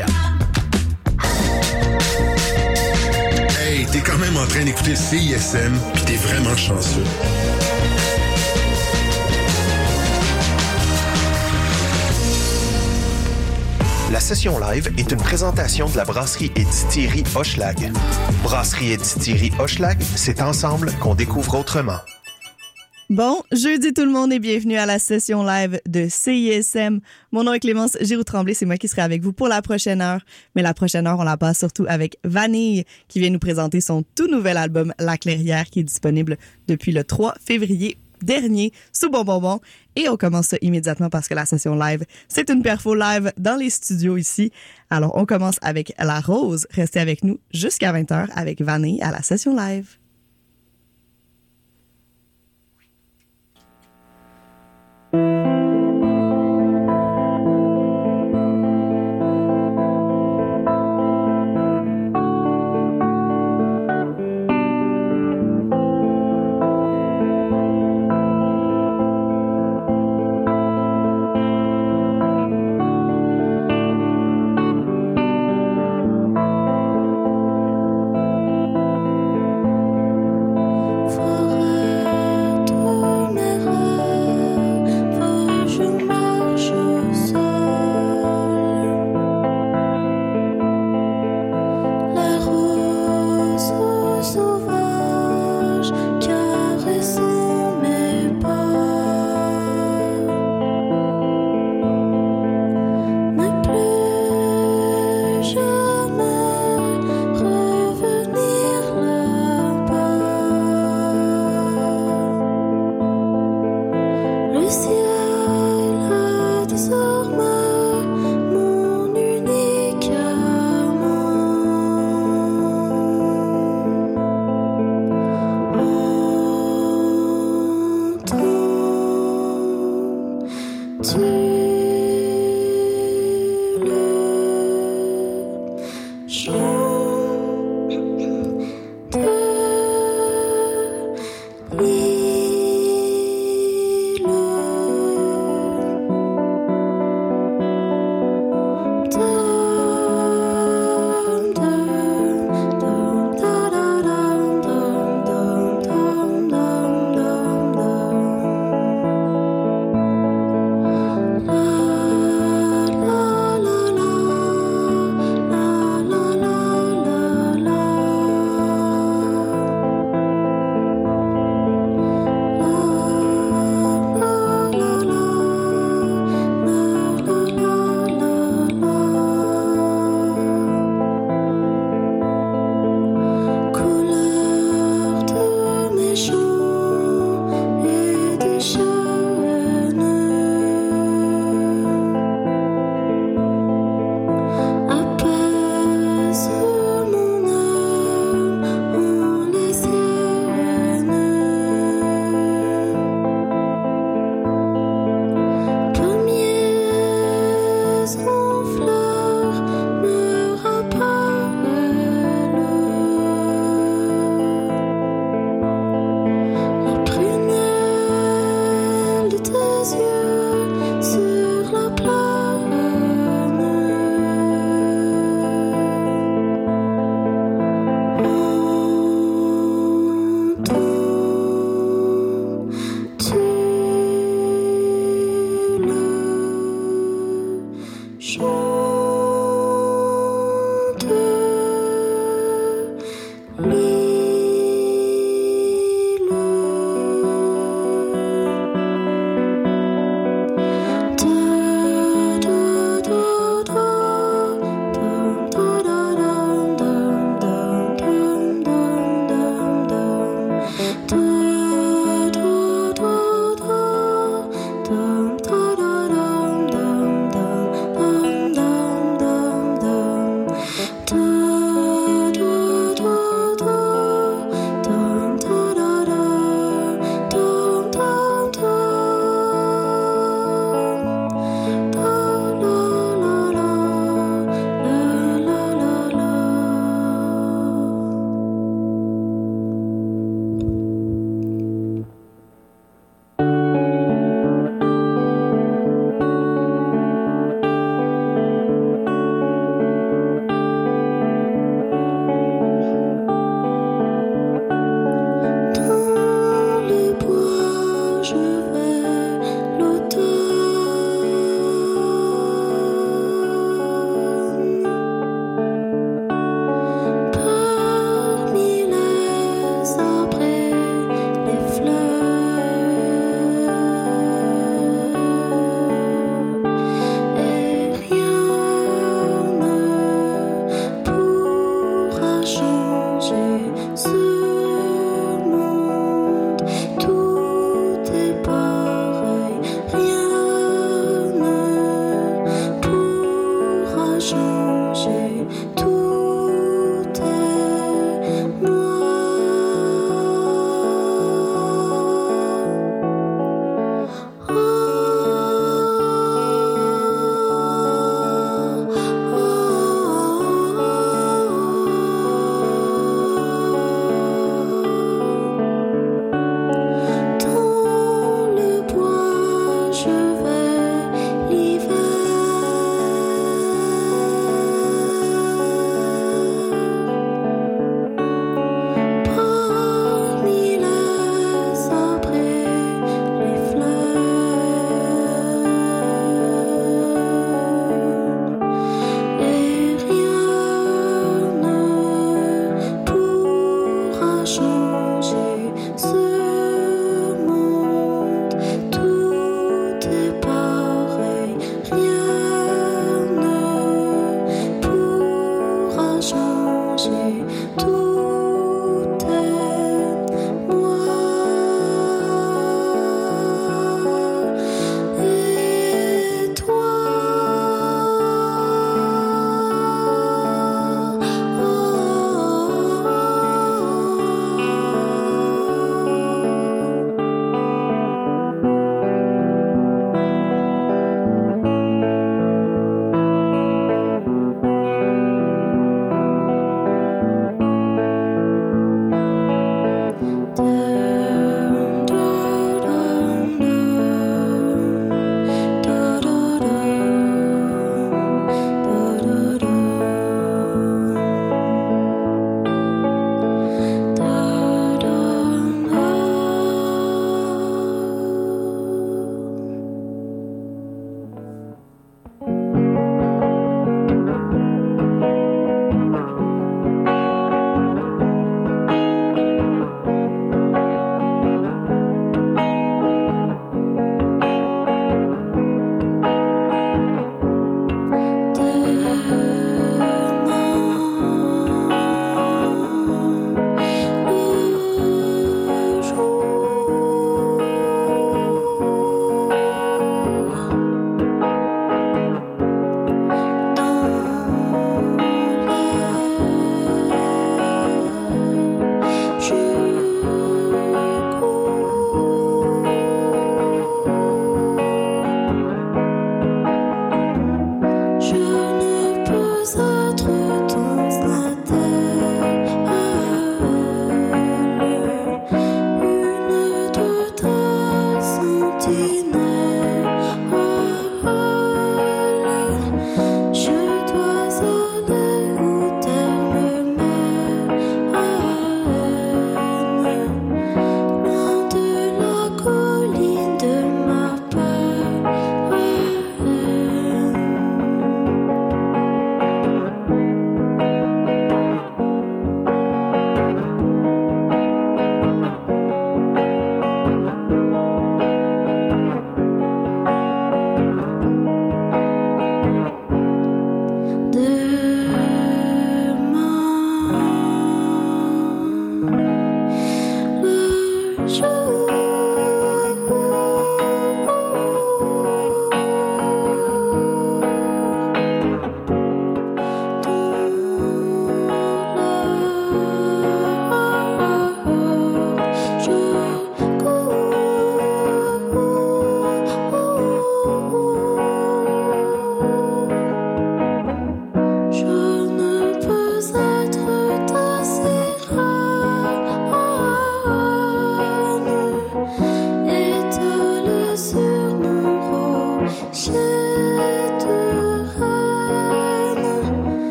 incroyable. Hey, t'es quand même en train d'écouter CISM, pis t'es vraiment chanceux. La session live est une présentation de la brasserie et distillerie Hochelaga. Brasserie et distillerie Hochelaga, c'est ensemble qu'on découvre autrement. Bon, jeudi tout le monde et bienvenue à la session live de CISM. Mon nom est Clémence Giroud-Tremblay, c'est moi qui serai avec vous pour la prochaine heure. Mais la prochaine heure, on la passe surtout avec Vanille qui vient nous présenter son tout nouvel album La clairière qui est disponible depuis le 3 février dernier sous Bonbonbon. Et on commence ça immédiatement parce que la session live, c'est une perfo live dans les studios ici. Alors, on commence avec La Rose. Restez avec nous jusqu'à 20h avec Vanille à la session live.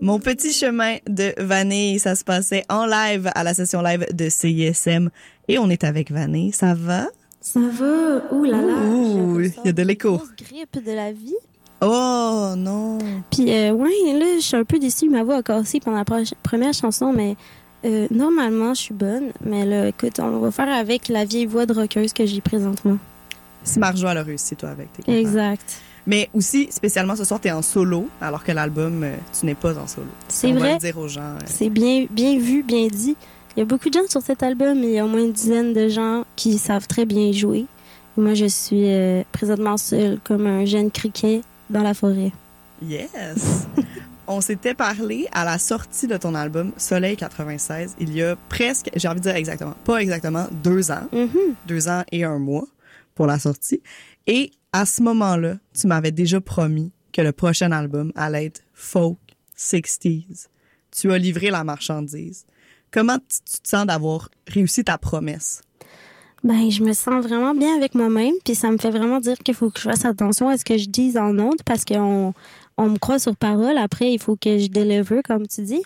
Mon petit chemin de Vanille, ça se passait en live à la session live de CISM. Et on est avec Vanille. Ça va? Ça va. Ouh là là. Ouh, il y a de l'écho. Grippe de la vie. Oh non. Puis ouais, là, je suis un peu déçue. Ma voix a cassé pendant la première chanson, mais normalement, je suis bonne. Mais là, écoute, on va faire avec la vieille voix de rockeuse que j'ai présentement. C'est Marjo, elle a réussi, toi, avec tes copains. Exact. Mais aussi, spécialement, ce soir, t'es en solo, alors que l'album, tu n'es pas en solo. C'est vrai. On va le dire aux gens. C'est bien vu, bien dit. Il y a beaucoup de gens sur cet album, il y a au moins une dizaine de gens qui savent très bien jouer. Moi, je suis présentement seule, comme un jeune criquet dans la forêt. Yes! On s'était parlé à la sortie de ton album Soleil 96, il y a presque, j'ai envie de dire exactement, pas exactement, 2 ans. Mm-hmm. 2 ans et 1 mois pour la sortie. Et à ce moment-là, tu m'avais déjà promis que le prochain album allait être Folk 60s. Tu as livré la marchandise. Comment tu te sens d'avoir réussi ta promesse? Ben, je me sens vraiment bien avec moi-même, puis ça me fait vraiment dire qu'il faut que je fasse attention à ce que je dis en ondes, parce qu'on me croit sur parole. Après, il faut que je deliver, comme tu dis.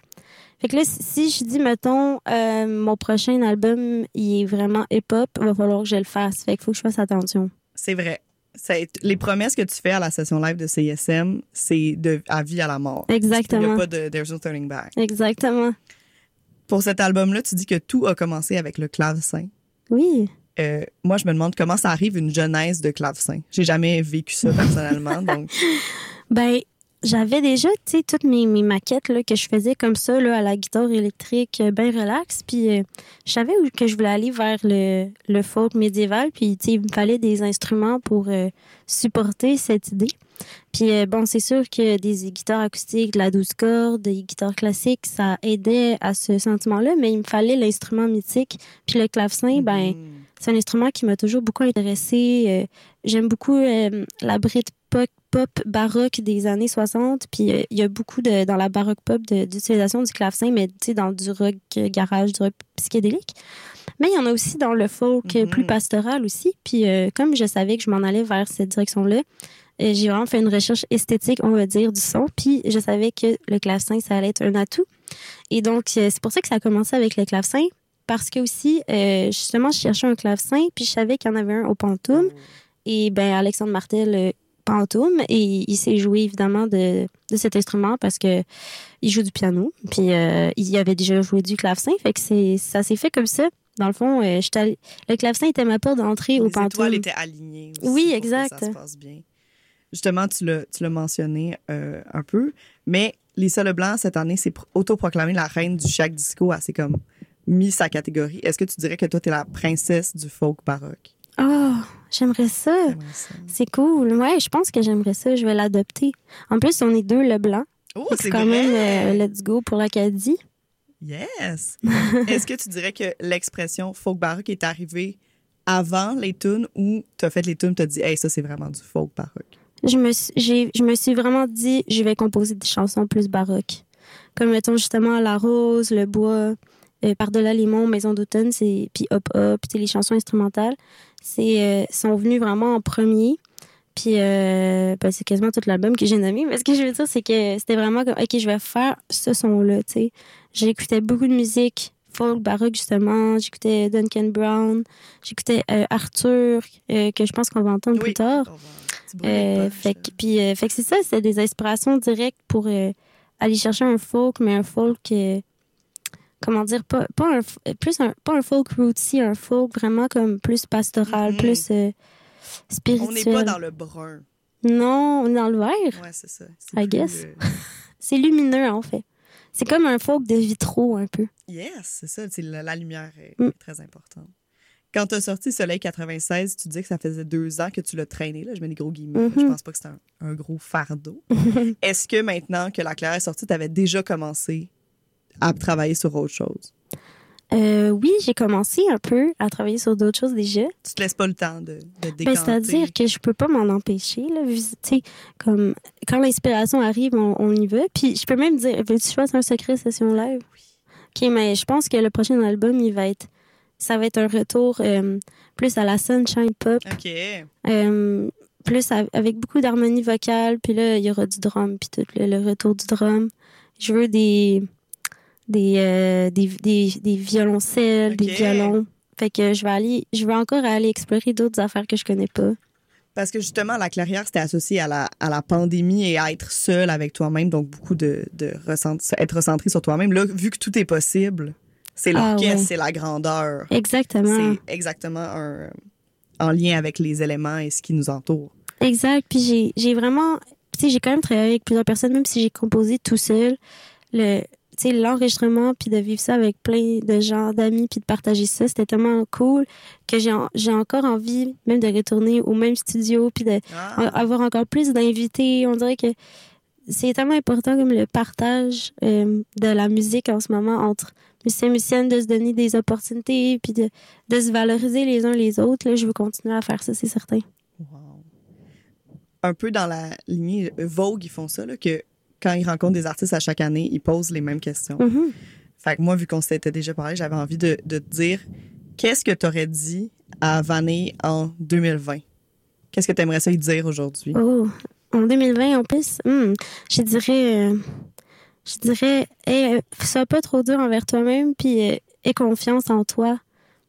Fait que là, si je dis, mettons, mon prochain album, il est vraiment hip-hop, il va falloir que je le fasse. Fait qu'il faut que je fasse attention. C'est vrai. Les promesses que tu fais à la session live de CISM, c'est à vie à la mort. Exactement. Il n'y a pas de « there's no turning back ». Exactement. Pour cet album-là, tu dis que tout a commencé avec le clavecin. Oui. Moi, je me demande comment ça arrive une genèse de clavecin. J'ai jamais vécu ça personnellement, donc. Ben, j'avais déjà, tu sais, toutes mes maquettes là, que je faisais comme ça là, à la guitare électrique, bien relax. Puis je savais que je voulais aller vers le folk médiéval. Puis, tu sais, il me fallait des instruments pour supporter cette idée. Puis bon, c'est sûr que des guitares acoustiques, de la 12 cordes, des guitares classiques, ça aidait à ce sentiment-là, mais il me fallait l'instrument mythique. Puis le clavecin, ben, c'est un instrument qui m'a toujours beaucoup intéressée. J'aime beaucoup la Britpop baroque des années 60. Puis il y a beaucoup dans la baroque pop d'utilisation du clavecin, mais tu sais, dans du rock garage, du rock psychédélique. Mais il y en a aussi dans le folk plus pastoral aussi. Puis comme je savais que je m'en allais vers cette direction-là, j'ai vraiment fait une recherche esthétique, on va dire, du son. Puis je savais que le clavecin, ça allait être un atout. Et donc, c'est pour ça que ça a commencé avec le clavecin. Parce que aussi, justement, je cherchais un clavecin. Puis je savais qu'il y en avait un au Pantoum. Et ben Alexandre Martel, Pantoum. Et il s'est joué, évidemment, de cet instrument parce que il joue du piano. Puis il avait déjà joué du clavecin. Fait que ça s'est fait comme ça. Dans le fond, le clavecin était ma porte d'entrée au Pantoum. Les étoiles étaient alignées aussi. Oui, exact. Ça se passe bien. Justement, tu l'as mentionné un peu, mais Lisa Leblanc, cette année, s'est autoproclamée la reine du shack disco. Elle s'est comme mis sa catégorie. Est-ce que tu dirais que toi, t'es la princesse du folk baroque? Oh, j'aimerais ça. C'est cool. Ouais, je pense que j'aimerais ça. Je vais l'adopter. En plus, on est 2 Leblanc. Oh, c'est quand vrai. Même let's go pour l'Acadie. Yes! Est-ce que tu dirais que l'expression folk baroque est arrivée avant les tunes ou t'as fait les tunes, t'as dit « Hey, ça, c'est vraiment du folk baroque ». Je me suis vraiment dit, je vais composer des chansons plus baroques. Comme, mettons, justement, La Rose, Le Bois, Par-delà les monts, Maison d'automne, puis Hop Hop, puis les chansons instrumentales, sont venues vraiment en premier. Puis ben, c'est quasiment tout l'album que j'ai nommé. Mais ce que je veux dire, c'est que c'était vraiment comme, OK, je vais faire ce son-là, tu sais. J'écoutais beaucoup de musique folk baroque, justement. J'écoutais Duncan Brown, j'écoutais Arthur, que je pense qu'on va entendre plus tard. Fait que c'est ça, c'est des inspirations directes pour aller chercher un folk, mais un folk, comment dire, pas un folk rootsy, un folk vraiment comme plus pastoral, plus spirituel. On n'est pas dans le brun. Non, on est dans le vert. Ouais, c'est ça. I guess. C'est lumineux, en fait. C'est comme un folk de vitraux, un peu. Yes, c'est ça. La lumière est très importante. Quand tu as sorti Soleil 96, tu dis que ça faisait 2 ans que tu l'as traîné. Là, je mets des gros guillemets. Mm-hmm. Je pense pas que c'était un gros fardeau. Est-ce que maintenant que La Clairière est sortie, tu avais déjà commencé à travailler sur autre chose? Oui, j'ai commencé un peu à travailler sur d'autres choses déjà. Tu te laisses pas le temps de décanter? Ben, c'est-à-dire que je peux pas m'en empêcher. Là, comme quand l'inspiration arrive, on y va. Puis je peux même dire, veux-tu que je fasse un secret session live? Oui. OK, mais je pense que le prochain album, ça va être un retour plus à la sunshine pop. OK. Plus avec beaucoup d'harmonie vocale. Puis là, il y aura du drum, puis tout le retour du drum. Je veux des violoncelles, okay. Des violons. Fait que je vais encore aller explorer d'autres affaires que je connais pas. Parce que justement, la clairière, c'était associé à la pandémie et à être seul avec toi-même, donc beaucoup de être recentré sur toi-même. Là, vu que tout est possible, c'est l'orchestre, ouais. C'est la grandeur. Exactement. C'est exactement en lien avec les éléments et ce qui nous entoure. Exact. Puis j'ai vraiment... Tu sais, j'ai quand même travaillé avec plusieurs personnes, même si j'ai composé tout seul. Tu sais, l'enregistrement, puis de vivre ça avec plein de gens, d'amis, puis de partager ça, c'était tellement cool que j'ai encore envie même de retourner au même studio, puis d'avoir encore plus d'invités. On dirait que c'est tellement important comme le partage de la musique en ce moment entre musiciens et musiciennes, de se donner des opportunités, puis de se valoriser les uns les autres. Là, je veux continuer à faire ça, c'est certain. Wow. Un peu dans la lignée Vogue, ils font ça, là, que... Quand ils rencontrent des artistes à chaque année, ils posent les mêmes questions. Mm-hmm. Fait que moi, vu qu'on s'était déjà parlé, j'avais envie de te dire, qu'est-ce que tu aurais dit à Vanille en 2020? Qu'est-ce que tu aimerais ça lui dire aujourd'hui? Oh, en 2020, en plus, je dirais, hey, sois pas trop dur envers toi-même, puis aie confiance en toi.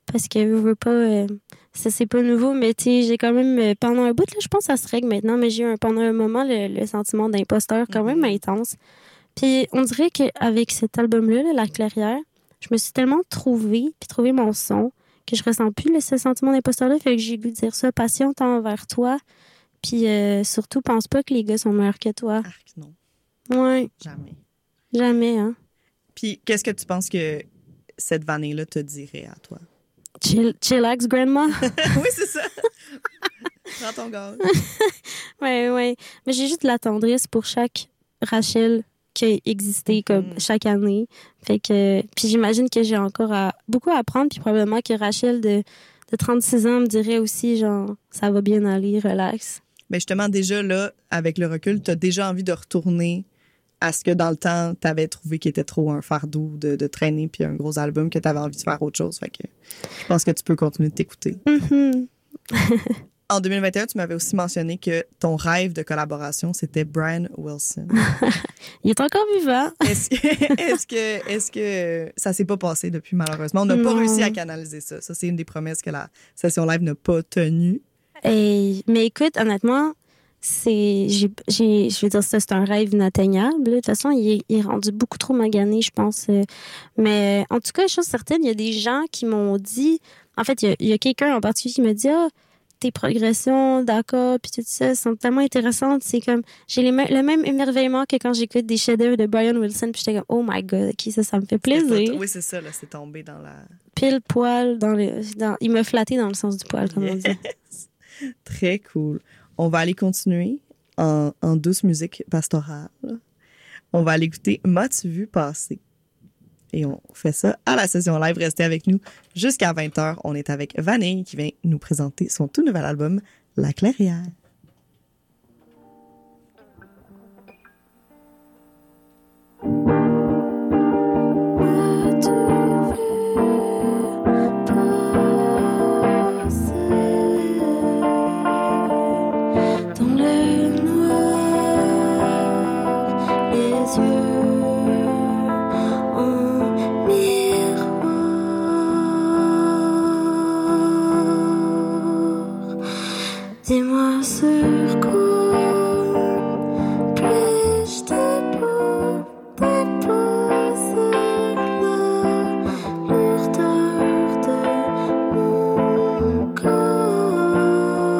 Parce que je veux pas... ça, c'est pas nouveau, mais tu sais, j'ai quand même... pendant un bout, là, je pense que ça se règle maintenant, mais j'ai eu pendant un moment le sentiment d'imposteur quand même intense. Puis on dirait qu'avec cet album-là, La clairière, je me suis tellement trouvée, puis trouvé mon son, que je ressens plus ce sentiment d'imposteur-là. Fait que j'ai voulu dire ça, patiente envers toi, puis surtout, pense pas que les gars sont meilleurs que toi. Arc, non. Ouais. Jamais. Jamais, hein. Puis qu'est-ce que tu penses que cette Vanille-là te dirait à toi? Chillax, grandma. Oui, c'est ça. Prends ton gaz. Oui. Mais j'ai juste de la tendresse pour chaque Rachel qui a existé comme chaque année. Fait que, puis j'imagine que j'ai encore beaucoup à apprendre. Puis probablement que Rachel de 36 ans me dirait aussi, genre, ça va bien aller, relax. Mais justement, déjà là, avec le recul, t'as déjà envie de retourner à ce que dans le temps, tu avais trouvé qu'il était trop un fardeau de traîner puis un gros album que tu avais envie de faire autre chose. Fait que je pense que tu peux continuer de t'écouter. Mm-hmm. En 2021, tu m'avais aussi mentionné que ton rêve de collaboration, c'était Brian Wilson. Il est encore vivant. Est-ce que ça s'est pas passé depuis, malheureusement? On n'a pas réussi à canaliser ça. Ça, c'est une des promesses que la session live n'a pas tenue. Mais écoute, honnêtement... je veux dire, ça, c'est un rêve inatteignable. De toute façon, il est rendu beaucoup trop magané, je pense. Mais en tout cas, chose certaine, il y a des gens qui m'ont dit... En fait, il y a quelqu'un en particulier qui m'a dit « Ah, tes progressions d'accords puis tout ça sont tellement intéressantes. » C'est comme... J'ai le même émerveillement que quand j'écoute des chefs-d'œuvre de Brian Wilson. Puis j'étais comme « Oh my God, OK, ça me fait plaisir. » Oui, c'est ça, là, c'est tombé dans la... Pile poil. Il m'a flatté dans le sens du poil, comme on dit. Très cool. On va aller continuer en douce musique pastorale. On va aller écouter « M'as-tu vu passer ?» Et on fait ça à la session live. Restez avec nous jusqu'à 20h. On est avec Vanille qui vient nous présenter son tout nouvel album « La clairière ». Dis-moi sur quoi puis-je déposer la lourdeur de mon corps,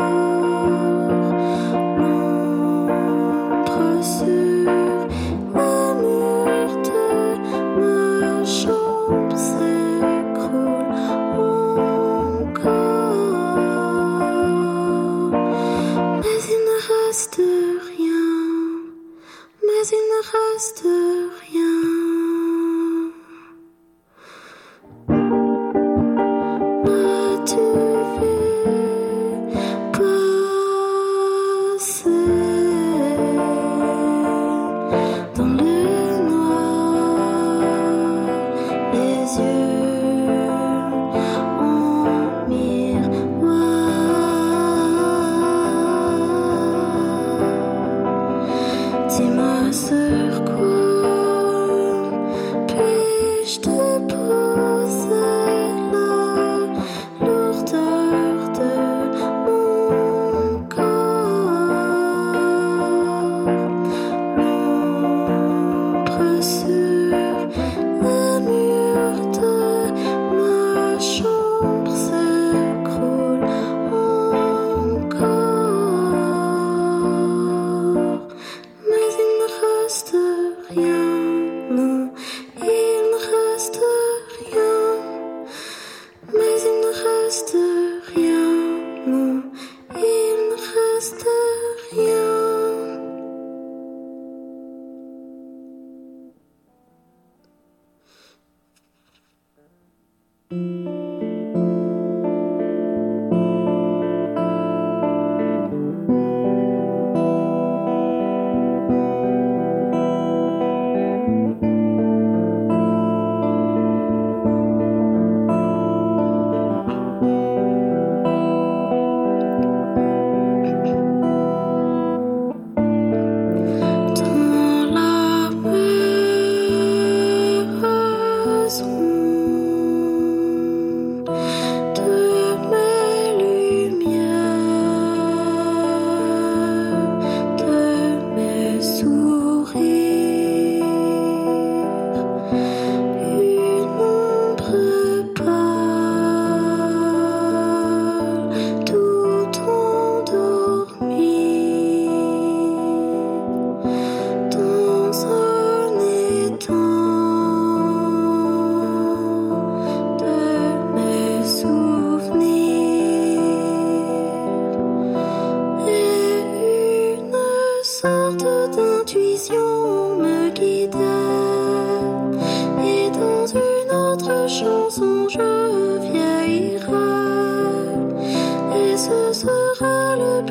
l'ombre sur le mur de ma chambre s'écroule. Still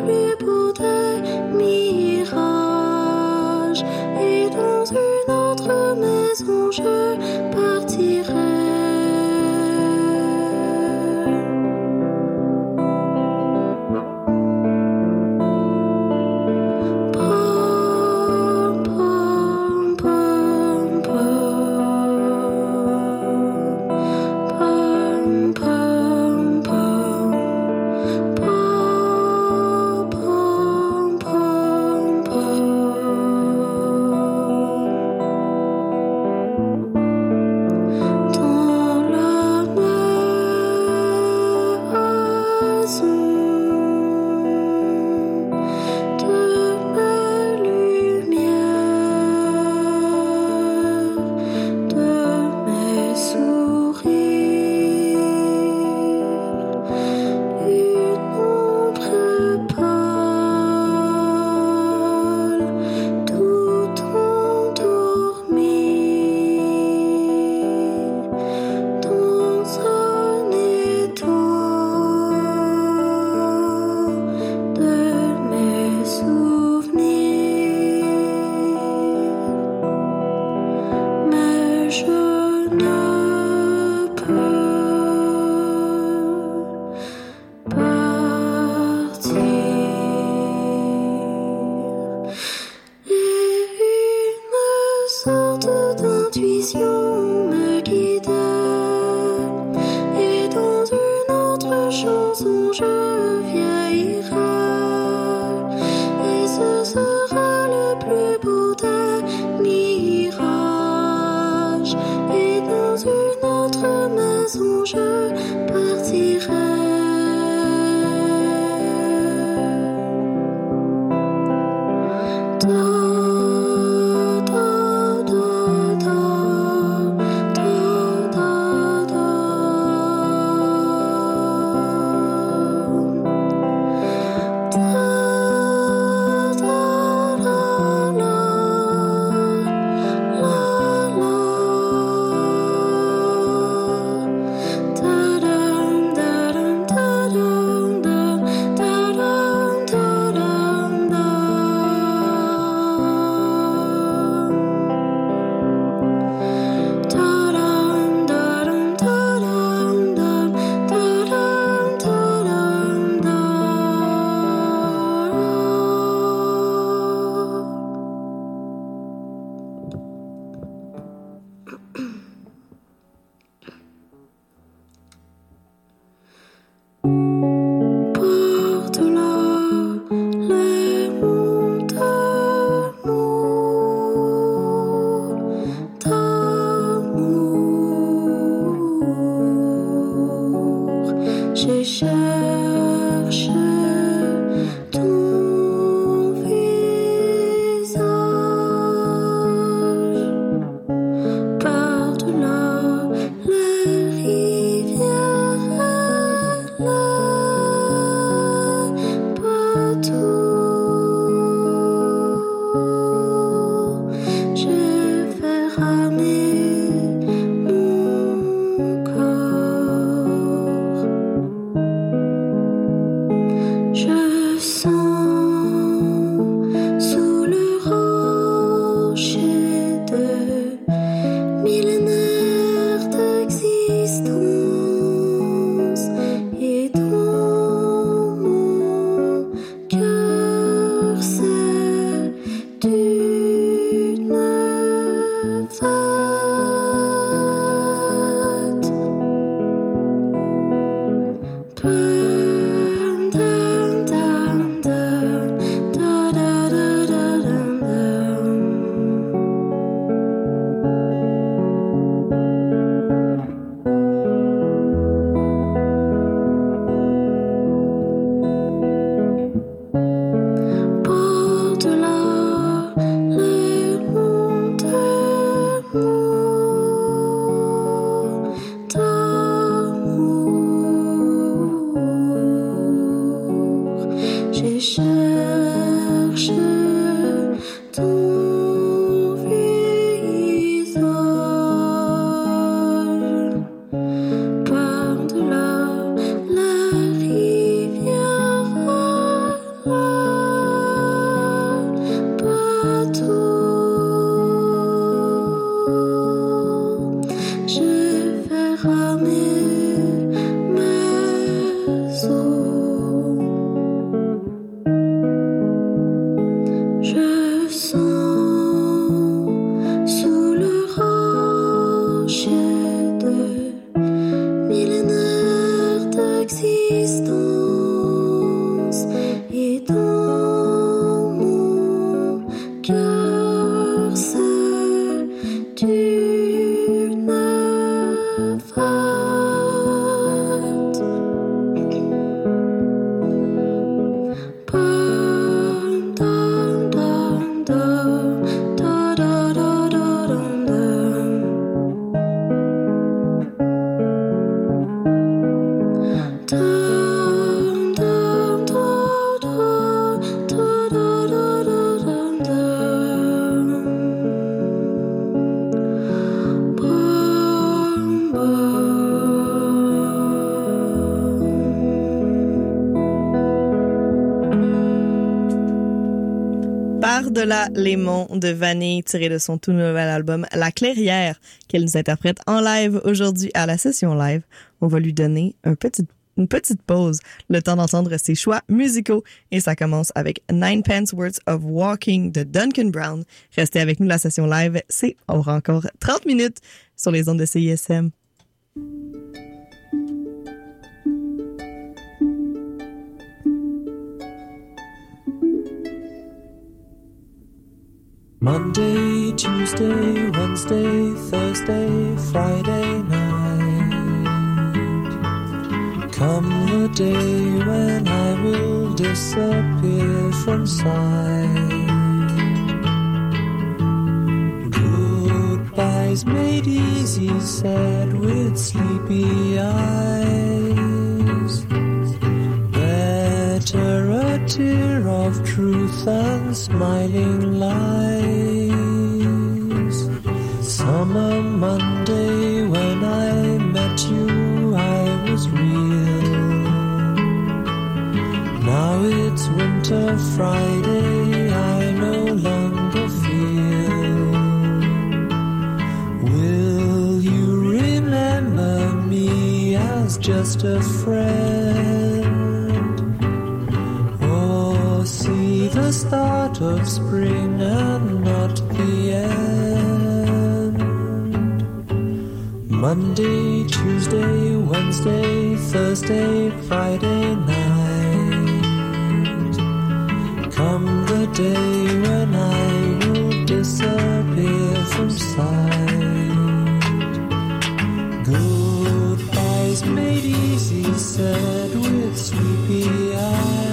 plus beau des mirages. Et dans une autre maison je partirai. Par-delà les monts de Vanille, tiré de son tout nouvel album La clairière, qu'elle nous interprète en live aujourd'hui à la session live. On va lui donner une petite pause, le temps d'entendre ses choix musicaux. Et ça commence avec 9 Pence Words of Walking de Duncan Brown. Restez avec nous, la session live, c'est aura encore 30 minutes sur les ondes de CISM. Monday, Tuesday, Wednesday, Thursday, Friday night. Come the day when I will disappear from sight. Goodbyes made easy, said with sleepy eyes. A tear of truth and smiling lies. Summer Monday, when I met you, I was real. Now it's winter Friday, I no longer feel. Will you remember me as just a friend? See the start of spring and not the end. Monday, Tuesday, Wednesday, Thursday, Friday night. Come the day when I will disappear from sight. Goodbyes made easy, said with sleepy eyes.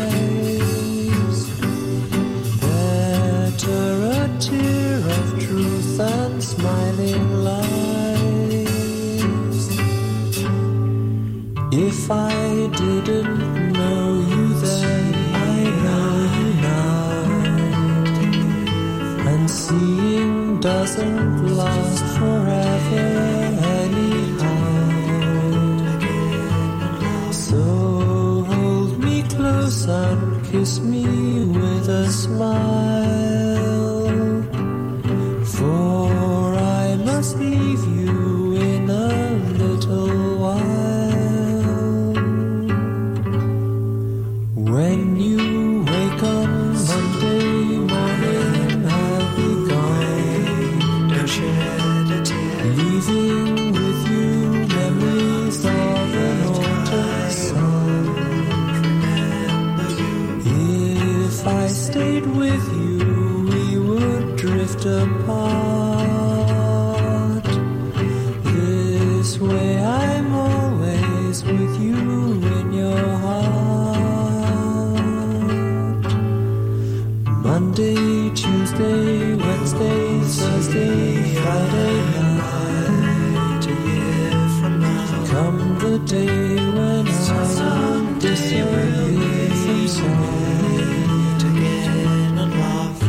A tear of truth and smiling lies. If I didn't know you then, I know you now. And seeing doesn't last forever anyhow. So hold me close and kiss me with a smile. Leave you in a little while. When you wake on Monday morning, I'll be gone. Don't shed a tear. Leaving with you memories of an autumn sun. If I stayed with you, we would drift apart. With you in your heart. Monday, Tuesday, Wednesday, Thursday, Friday night. A year from now, come the day when I disappear from sight again and laugh.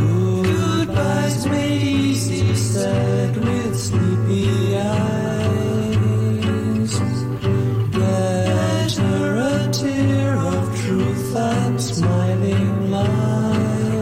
Goodbyes made easy, said with sleepy eyes. Smiling lies.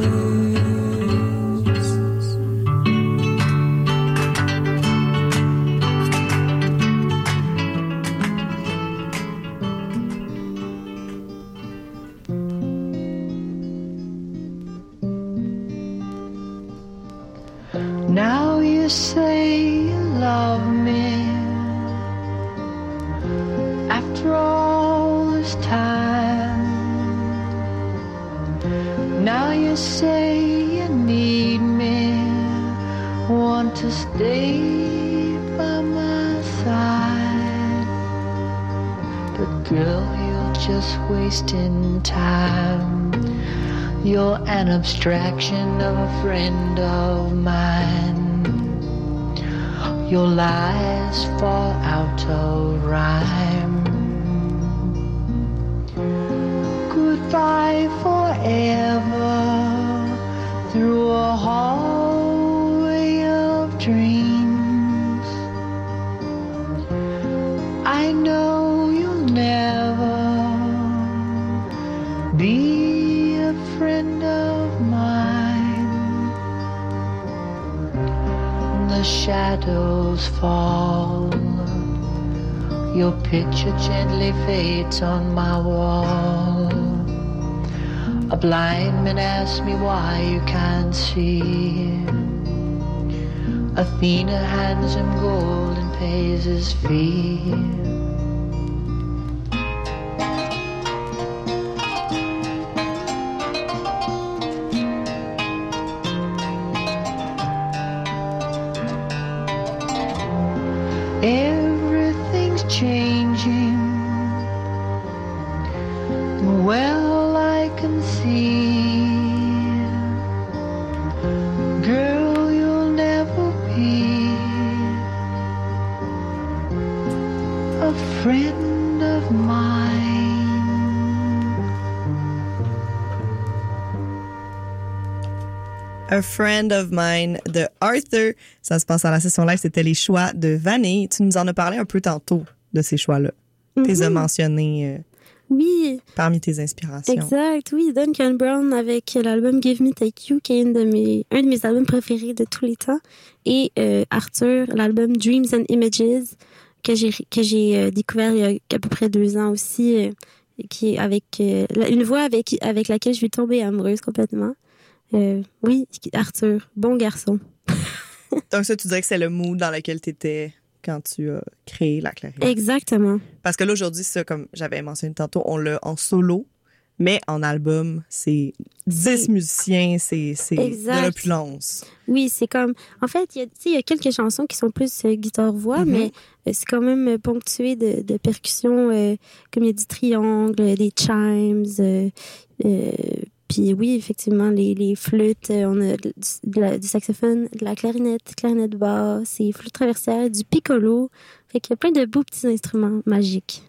Now you say you love me after all this time. Now you say you need me, want to stay by my side. But girl, you're just wasting time. You're an abstraction of a friend of mine. Your lies fall out of rhyme. Goodbye forever, through a hallway of dreams. I know you'll never be a friend of mine. the shadows fall, your picture gently fades on my wall. A blind man asks me why you can't see. Athena hands him gold and pays his fee. Everything's changing. Well, I can see. Girl, you'll never be a friend of mine. A Friend of Mine de Arthur. Ça se passe à la session live. C'était les choix de Vanille. Tu nous en as parlé un peu tantôt de ces choix-là. Mm-hmm. Tu les as mentionnés. Oui. Parmi tes inspirations. Exact, oui. Duncan Brown avec l'album Give Me Take You, qui est un de mes albums préférés de tous les temps. Et Arthur, l'album Dreams and Images, que j'ai découvert il y a à peu près 2 ans aussi, qui est avec une voix avec laquelle je suis tombée amoureuse complètement. Oui, Arthur, bon garçon. Donc ça, tu dirais que c'est le mood dans lequel tu étais quand tu as créé La Clairière. Exactement. Parce que là, aujourd'hui, ça, comme j'avais mentionné tantôt, on l'a en solo, mais en album, c'est 10 musiciens, c'est de l'opulence. Oui, c'est comme... En fait, il y a quelques chansons qui sont plus guitare-voix, mm-hmm. mais c'est quand même ponctué de percussions, comme il y a du triangle, des chimes... Puis oui, effectivement, les flûtes, on a du saxophone, de la clarinette basse, et flûte traversière, du piccolo. Fait qu'il y a plein de beaux petits instruments magiques.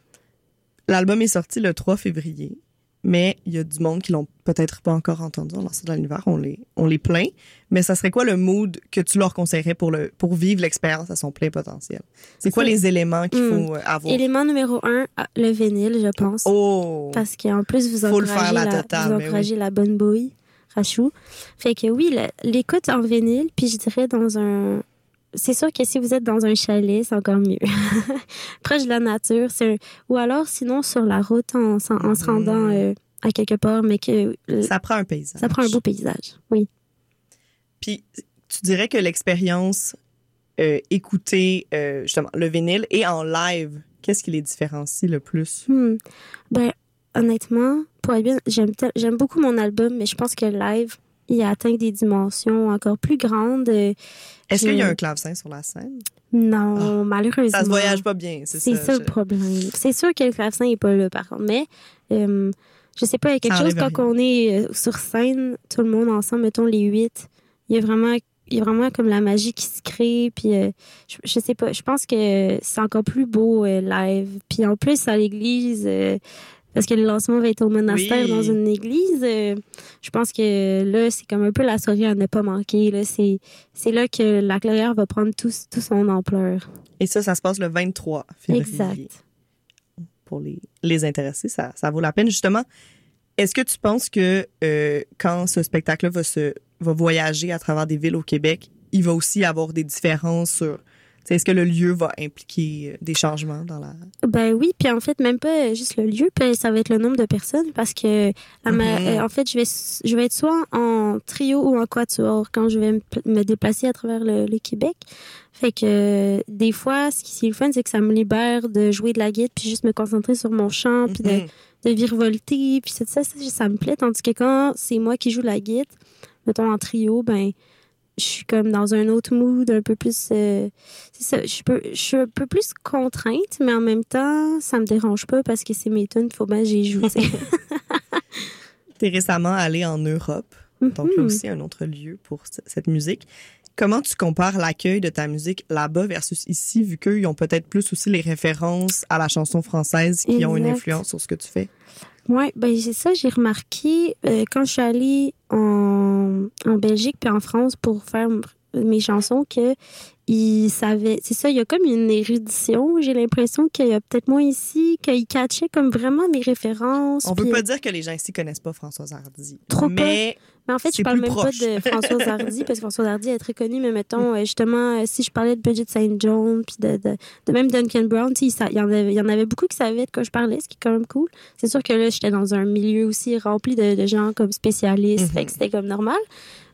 L'album est sorti le 3 février, mais il y a du monde qui l'ont peut-être pas encore entendu. On lance ça dans l'univers, on les plaint. Mais ça serait quoi le mood que tu leur conseillerais pour vivre l'expérience à son plein potentiel? C'est quoi les éléments qu'il faut avoir? Élément numéro 1, le vinyle, je pense. Oh! Parce qu'en plus, vous encouragez la bonne bouille, Rachou. Fait que oui, l'écoute en vinyle, puis je dirais dans un... C'est sûr que si vous êtes dans un chalet, c'est encore mieux. Proche de la nature. Ou alors, sinon, sur la route, en se rendant à quelque part, mais que... ça prend un paysage. Ça prend un beau paysage, oui. Puis, tu dirais que l'expérience écouter, justement, le vinyle et en live, qu'est-ce qui les différencie le plus? Ben, honnêtement, pour être bien, j'aime beaucoup mon album, mais je pense que live... il a atteint des dimensions encore plus grandes. Est-ce qu'il y a un clavecin sur la scène? Non, malheureusement. Ça se voyage pas bien, c'est ça le problème. C'est sûr que le clavecin n'est pas là, par contre. Mais je sais pas, il y a quelque chose quand on est sur scène, tout le monde ensemble, mettons les 8, il y a vraiment comme la magie qui se crée. Puis je sais pas, je pense que c'est encore plus beau live. Puis en plus, à l'église... parce que le lancement va être au monastère, oui. Dans une église. Je pense que là, c'est comme un peu la soirée à ne pas manquer. Là, c'est là que La Clairière va prendre tout son ampleur. Et ça se passe le 23 février. Exact. Pour les intéressés, ça vaut la peine. Justement, est-ce que tu penses que quand ce spectacle-là va voyager à travers des villes au Québec, il va aussi avoir des différences sur... Est-ce que le lieu va impliquer des changements dans la... Ben oui, puis en fait, même pas juste le lieu, puis ça va être le nombre de personnes, parce que en fait, je vais être soit en trio ou en quatuor quand je vais me déplacer à travers le Québec. Fait que des fois, ce qui est le fun, c'est que ça me libère de jouer de la guitare puis juste me concentrer sur mon chant, puis de virevolter, puis ça me plaît. Tandis que quand c'est moi qui joue la guitare, mettons en trio, ben... je suis comme dans un autre mood, un peu plus... c'est ça, je suis un peu plus contrainte, mais en même temps, ça me dérange pas parce que c'est mes tunes, faut bien que j'y joue. Tu es récemment allée en Europe, donc là aussi un autre lieu pour cette musique. Comment tu compares l'accueil de ta musique là-bas versus ici, vu qu'ils ont peut-être plus aussi les références à la chanson française qui ont une influence sur ce que tu fais? Oui, ben c'est ça, j'ai remarqué quand je suis allée en Belgique puis en France pour faire mes chansons qu'ils savaient... C'est ça, il y a comme une érudition. J'ai l'impression qu'il y a peut-être moins ici, qu'ils catchaient comme vraiment mes références. On ne peut pas dire que les gens ici ne connaissent pas Françoise Hardy. Trop pas. Mais en fait, je parle même pas de Françoise Hardy, parce que Françoise Hardy est très connue, mais mettons, justement, si je parlais de Bridget St. John, puis de même Duncan Brown, il y en avait beaucoup qui savaient de quoi je parlais, ce qui est quand même cool. C'est sûr que là, j'étais dans un milieu aussi rempli de gens comme spécialistes, fait que c'était comme normal.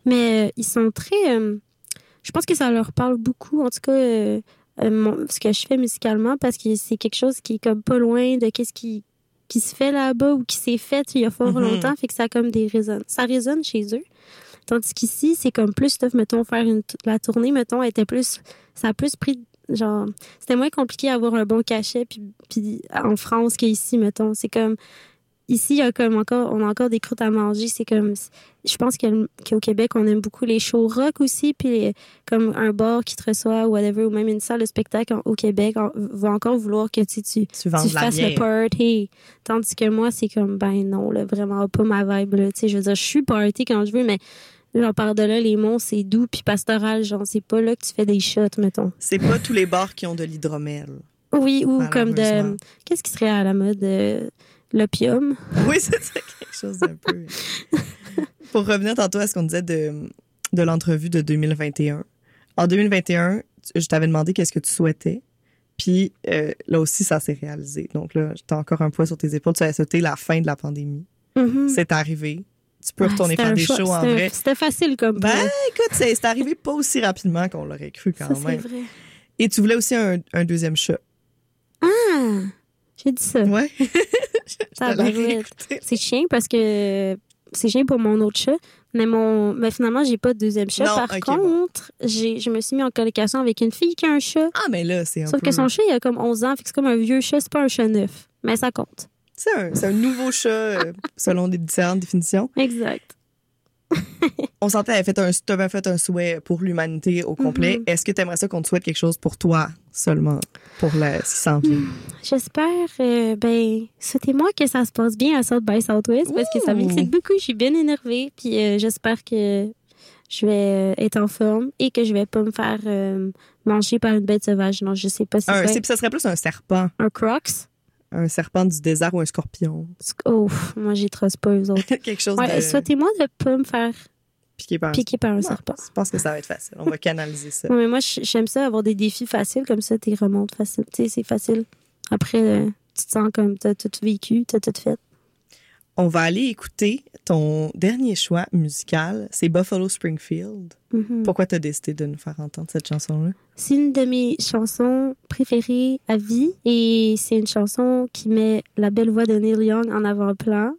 Mais ils sont très... je pense que ça leur parle beaucoup, en tout cas... ce que je fais musicalement, parce que c'est quelque chose qui est comme pas loin de qu'est-ce qui se fait là-bas ou qui s'est fait il y a fort longtemps, fait que ça a comme ça résonne chez eux. Tandis qu'ici, c'est comme plus tough, mettons, faire la tournée, mettons, était plus, ça a plus pris, genre, c'était moins compliqué d'avoir un bon cachet, puis en France qu'ici, mettons. C'est comme, ici, il y a comme encore, on a encore des croûtes à manger, c'est comme, je pense qu'au Québec, on aime beaucoup les shows rock aussi, puis comme un bar qui te reçoit, whatever, ou même une salle de spectacle au Québec va encore vouloir que tu fasses le party. Tandis que moi, c'est comme, ben non, là, vraiment pas ma vibe, là. Tu sais, je veux dire, je suis party quand je veux, mais genre, par delà les monts, c'est doux puis pastoral, genre, c'est pas là que tu fais des shots, mettons. C'est pas tous les bars qui ont de l'hydromel. Oui, ou comme de... Qu'est-ce qui serait à la mode de... L'opium. Oui, c'est quelque chose d'un peu... Pour revenir tantôt à ce qu'on disait de l'entrevue de 2021. En 2021, je t'avais demandé qu'est-ce que tu souhaitais. Puis là aussi, ça s'est réalisé. Donc là, t'as encore un poids sur tes épaules. Tu as sauté la fin de la pandémie. Mm-hmm. C'est arrivé. Tu peux retourner faire des shows en vrai. C'était facile comme plan. Ben écoute, c'est arrivé pas aussi rapidement qu'on l'aurait cru quand même. C'est vrai. Et tu voulais aussi un deuxième chat. Ah! J'ai dit ça. Ouais. C'est chiant parce que c'est chiant pour mon autre chat. Mais finalement, j'ai pas de deuxième chat. Par contre, je me suis mis en colocation avec une fille qui a un chat. Ah, mais là, c'est un Sauf que son chat, il a comme 11 ans. Fait que c'est comme un vieux chat. C'est pas un chat neuf. Mais ça compte. C'est un nouveau chat selon des différentes définitions. Exact. On sentait tu avais fait un souhait pour l'humanité au complet. Est-ce que tu aimerais ça qu'on te souhaite quelque chose pour toi seulement, pour la 600 000? J'espère, souhaitez-moi que ça se passe bien à South by Southwest parce que ça m'excite beaucoup. Je suis bien énervée. Puis j'espère que je vais être en forme et que je vais pas me faire manger par une bête sauvage. Non, je sais pas si ça serait plus un serpent. Un crocs? Un serpent du désert ou un scorpion. Oh, moi, j'y trosse pas eux autres. Quelque chose de... Souhaitez-moi de ne pas me faire piquer par un serpent. Je pense que ça va être facile. On va canaliser ça. Ouais, mais moi, j'aime ça, avoir des défis faciles. Comme ça, t'es remontes facile. Tu sais, c'est facile. Après, tu te sens comme t'as tout vécu, t'as tout fait. On va aller écouter ton dernier choix musical. C'est Buffalo Springfield. Mm-hmm. Pourquoi t'as décidé de nous faire entendre cette chanson-là? C'est une de mes chansons préférées à vie et c'est une chanson qui met la belle voix de Neil Young en avant-plan.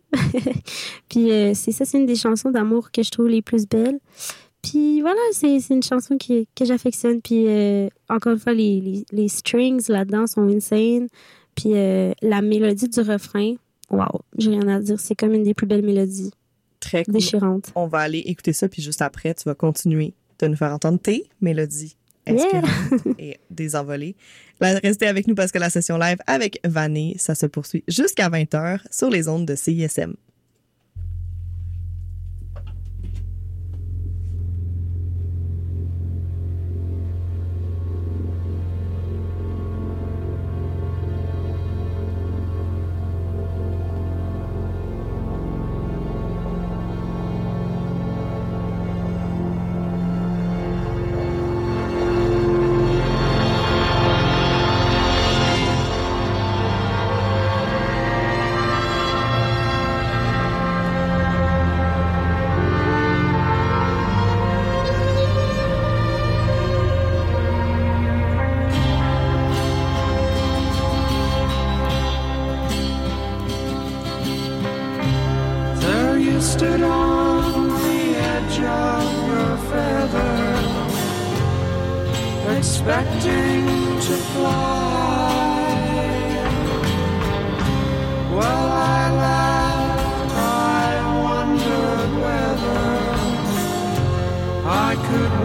Puis c'est une des chansons d'amour que je trouve les plus belles. Puis voilà, c'est une chanson que j'affectionne. Puis encore une fois, les strings là-dedans sont insane. Puis la mélodie du refrain... Wow, j'ai rien à dire. C'est comme une des plus belles mélodies. Très cool. Déchirantes. On va aller écouter ça, puis juste après, tu vas continuer de nous faire entendre tes mélodies inspirantes et désenvolées. Restez avec nous parce que la session live avec Vanille, ça se poursuit jusqu'à 20h sur les ondes de CISM.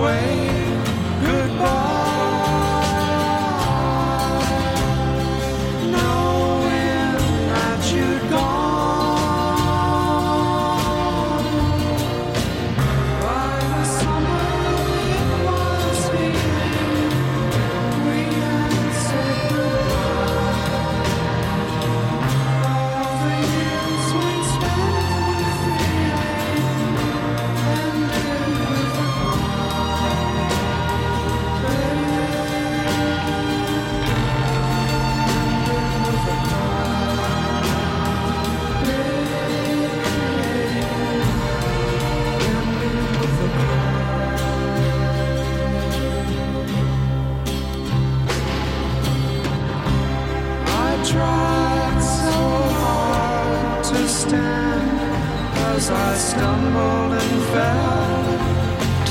Why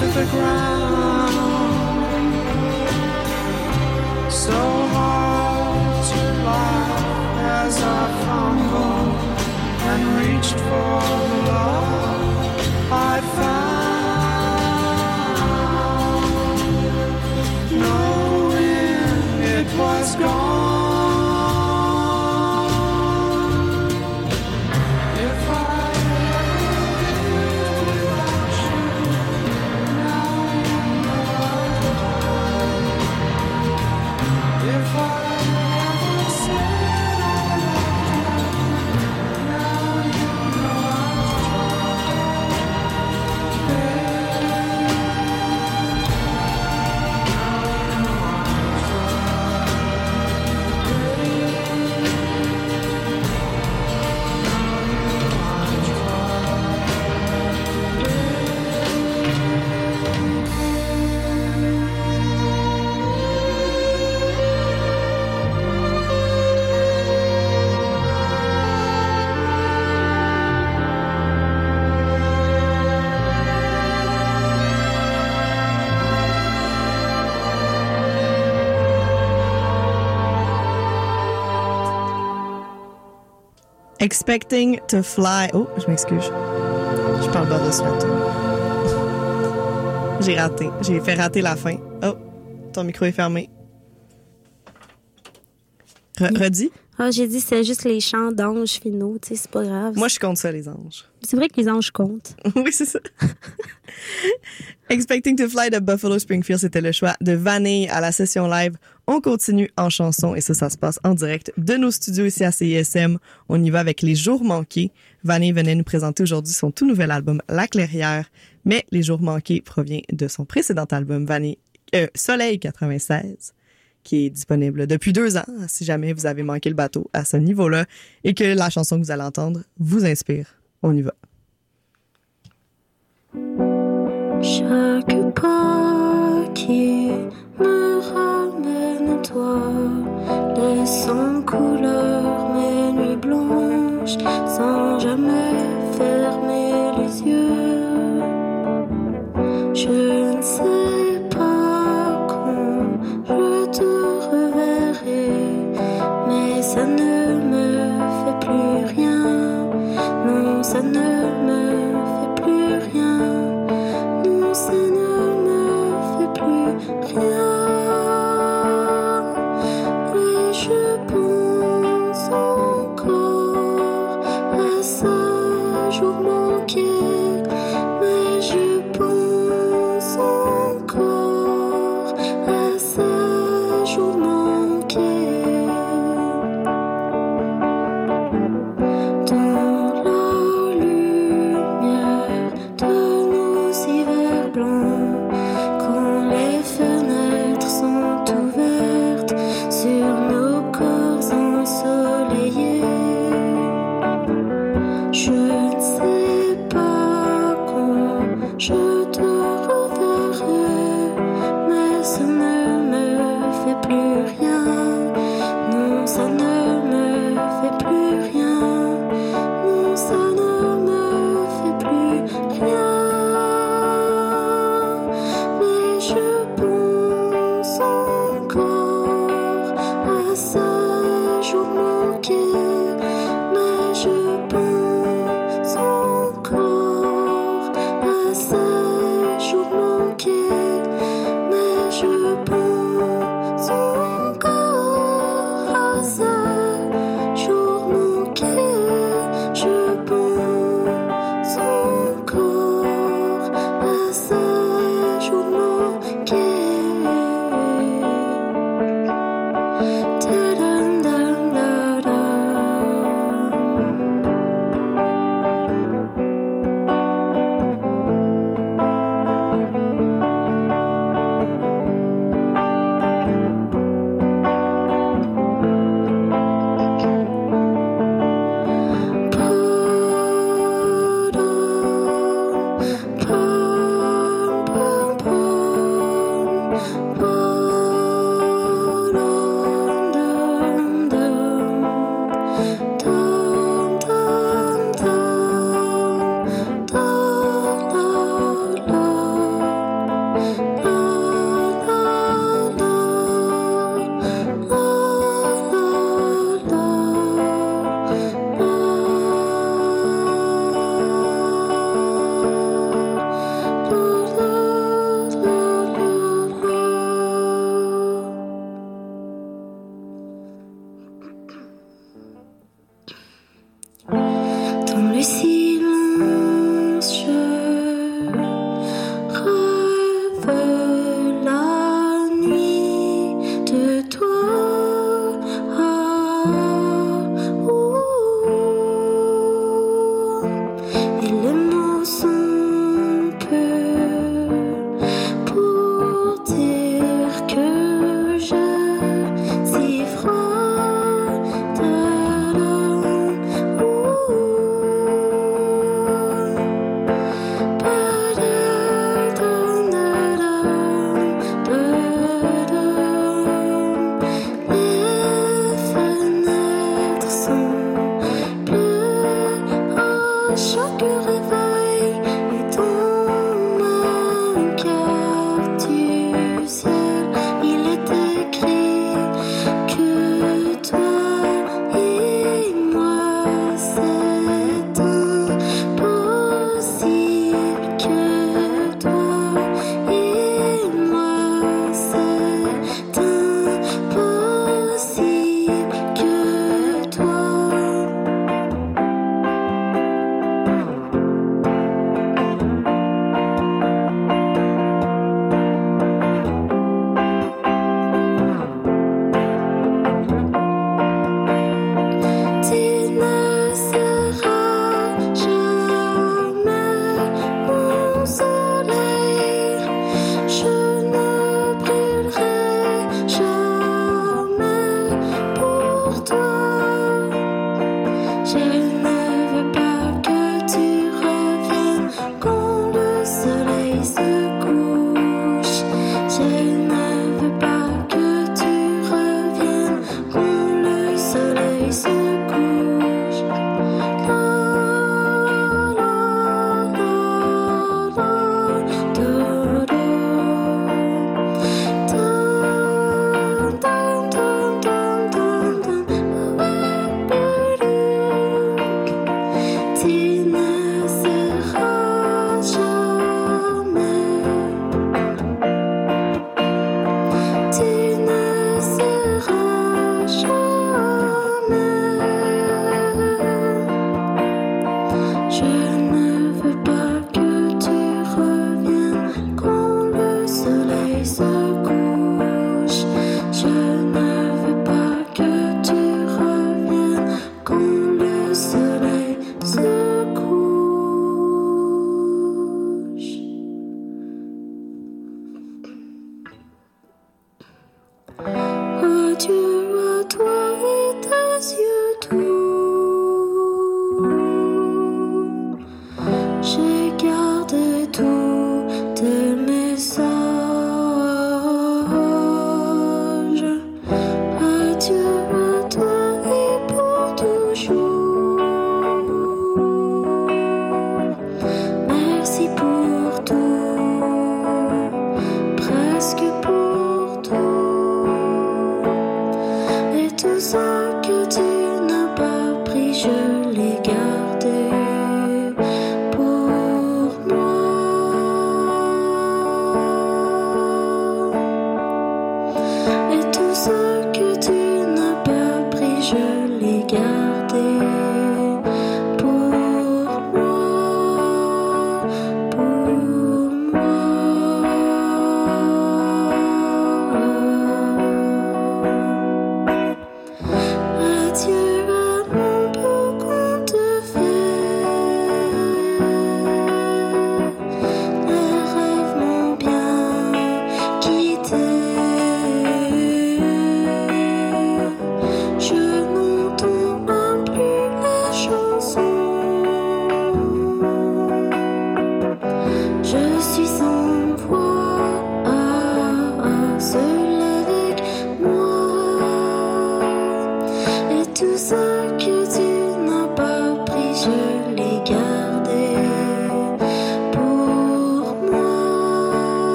to the ground. So hard to laugh as I fumbled and reached for the love I found, knowing it was gone. Expecting to fly. Oh, je m'excuse. Je parle pas de ce matin. J'ai raté. J'ai fait rater la fin. Oh, ton micro est fermé. Redis. Ah, j'ai dit, c'est juste les chants d'anges finaux. Tu sais, c'est pas grave. Moi, je compte ça, les anges. C'est vrai que les anges comptent. Oui, c'est ça. Expecting to fly de Buffalo Springfield, c'était le choix de Vanille à la session live. On continue en chanson et ça se passe en direct de nos studios ici à CISM. On y va avec Les Jours Manqués. Vanille venait nous présenter aujourd'hui son tout nouvel album La Clairière, mais Les Jours Manqués provient de son précédent album Vanille, Soleil 96, qui est disponible depuis 2 ans, si jamais vous avez manqué le bateau à ce niveau-là et que la chanson que vous allez entendre vous inspire. On y va. Chaque pas qui me ramène à toi, laissant couleur mes nuits blanches, sans jamais fermer les yeux. Je ne sais pas quand je te reverrai, mais ça ne me fait plus rien. Non, ça ne me fait plus rien. Ça ne me fait plus rien. Et je pense encore à ce jour manqué. Mais je pense encore à ce jour manqué. Dans la lumière de nos hivers, quand les fenêtres sont ouvertes sur nos corps ensoleillés, je ne sais pas quand je te reverrai, mais ça ne me fait plus rien. Non, ça ne me fait plus rien. Non, ça ne me fait plus rien. Mais je pense encore à ça.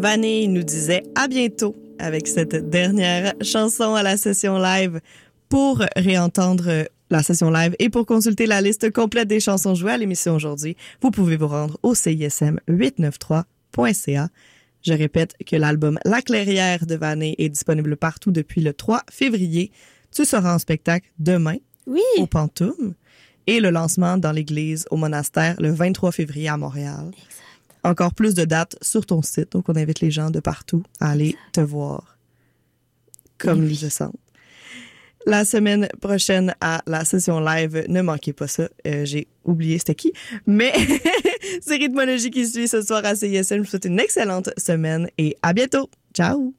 Vanille nous disait à bientôt avec cette dernière chanson à la session live. Pour réentendre la session live et pour consulter la liste complète des chansons jouées à l'émission aujourd'hui, vous pouvez vous rendre au CISM893.ca. Je répète que l'album La clairière de Vanille est disponible partout depuis le 3 février. Tu seras en spectacle demain au Pantoum et le lancement dans l'église au monastère le 23 février à Montréal. Exact. Encore plus de dates sur ton site. Donc, on invite les gens de partout à aller te voir comme ils le sentent. La semaine prochaine à la session live, ne manquez pas ça. J'ai oublié c'était qui, mais c'est Rythmologie qui suit ce soir à CISM. Je vous souhaite une excellente semaine et à bientôt. Ciao!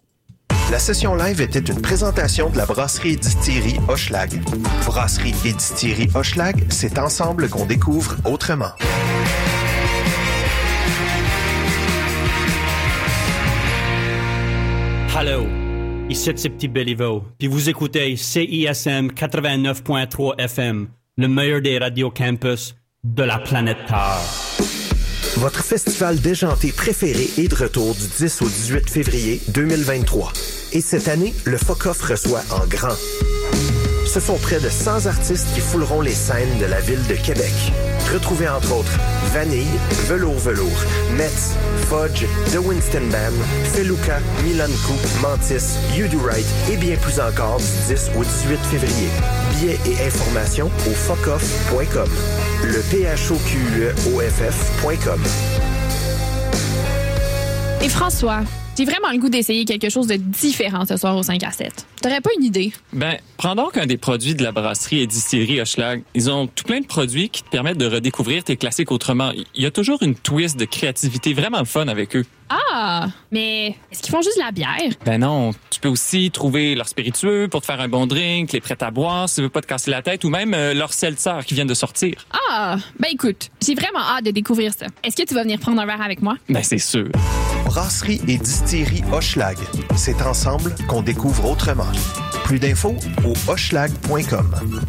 La session live était une présentation de la brasserie et distillerie Hochelaga. Brasserie et distillerie Hochelaga, c'est ensemble qu'on découvre autrement. Hello, ici c'est Petit Béliveau, puis vous écoutez CISM 89.3 FM, le meilleur des radios campus de la planète Terre. Votre festival déjanté préféré est de retour du 10 au 18 février 2023. Et cette année, le Phoque OFF reçoit en grand. Ce sont près de 100 artistes qui fouleront les scènes de la ville de Québec. Retrouvez entre autres Vanille, Velours, Metz, Fudge, The Winston Band, Feluca, Milan Coup, Mantis, You Do Right et bien plus encore du 10 au 18 février. Billets et informations au phocoff.com, le phoqueoff.com. Et François, j'ai vraiment le goût d'essayer quelque chose de différent ce soir au 5 à 7. T'aurais pas une idée? Ben, prends donc un des produits de la brasserie et distillerie Hochelaga. Ils ont tout plein de produits qui te permettent de redécouvrir tes classiques autrement. Il y a toujours une twist de créativité vraiment fun avec eux. Ah! Mais est-ce qu'ils font juste de la bière? Ben non. Tu peux aussi trouver leurs spiritueux pour te faire un bon drink, les prêts à boire si tu veux pas te casser la tête, ou même leurs seltzers qui viennent de sortir. Ah! Ben écoute, j'ai vraiment hâte de découvrir ça. Est-ce que tu vas venir prendre un verre avec moi? Ben c'est sûr. Brasserie et distillerie Hochelaga. C'est ensemble qu'on découvre autrement. Plus d'infos au hochelag.com.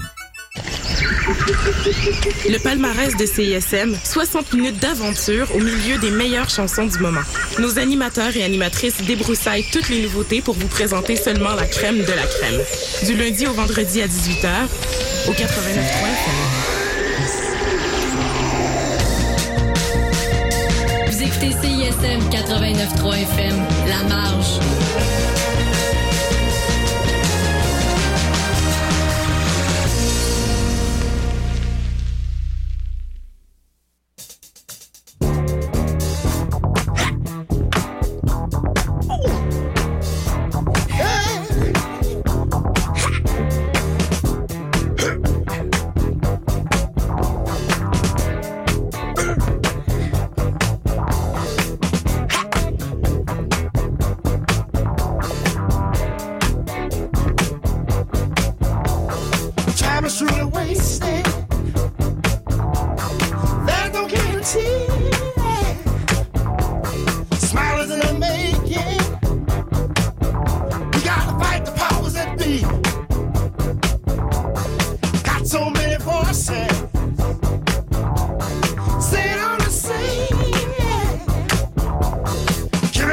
Le palmarès de CISM, 60 minutes d'aventure au milieu des meilleures chansons du moment. Nos animateurs et animatrices débroussaillent toutes les nouveautés pour vous présenter seulement la crème de la crème. Du lundi au vendredi à 18h, au 89.3 FM. Vous écoutez CISM 89.3 FM, La Marge.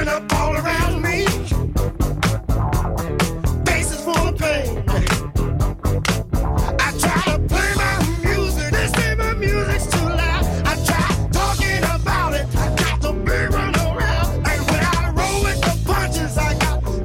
up all around.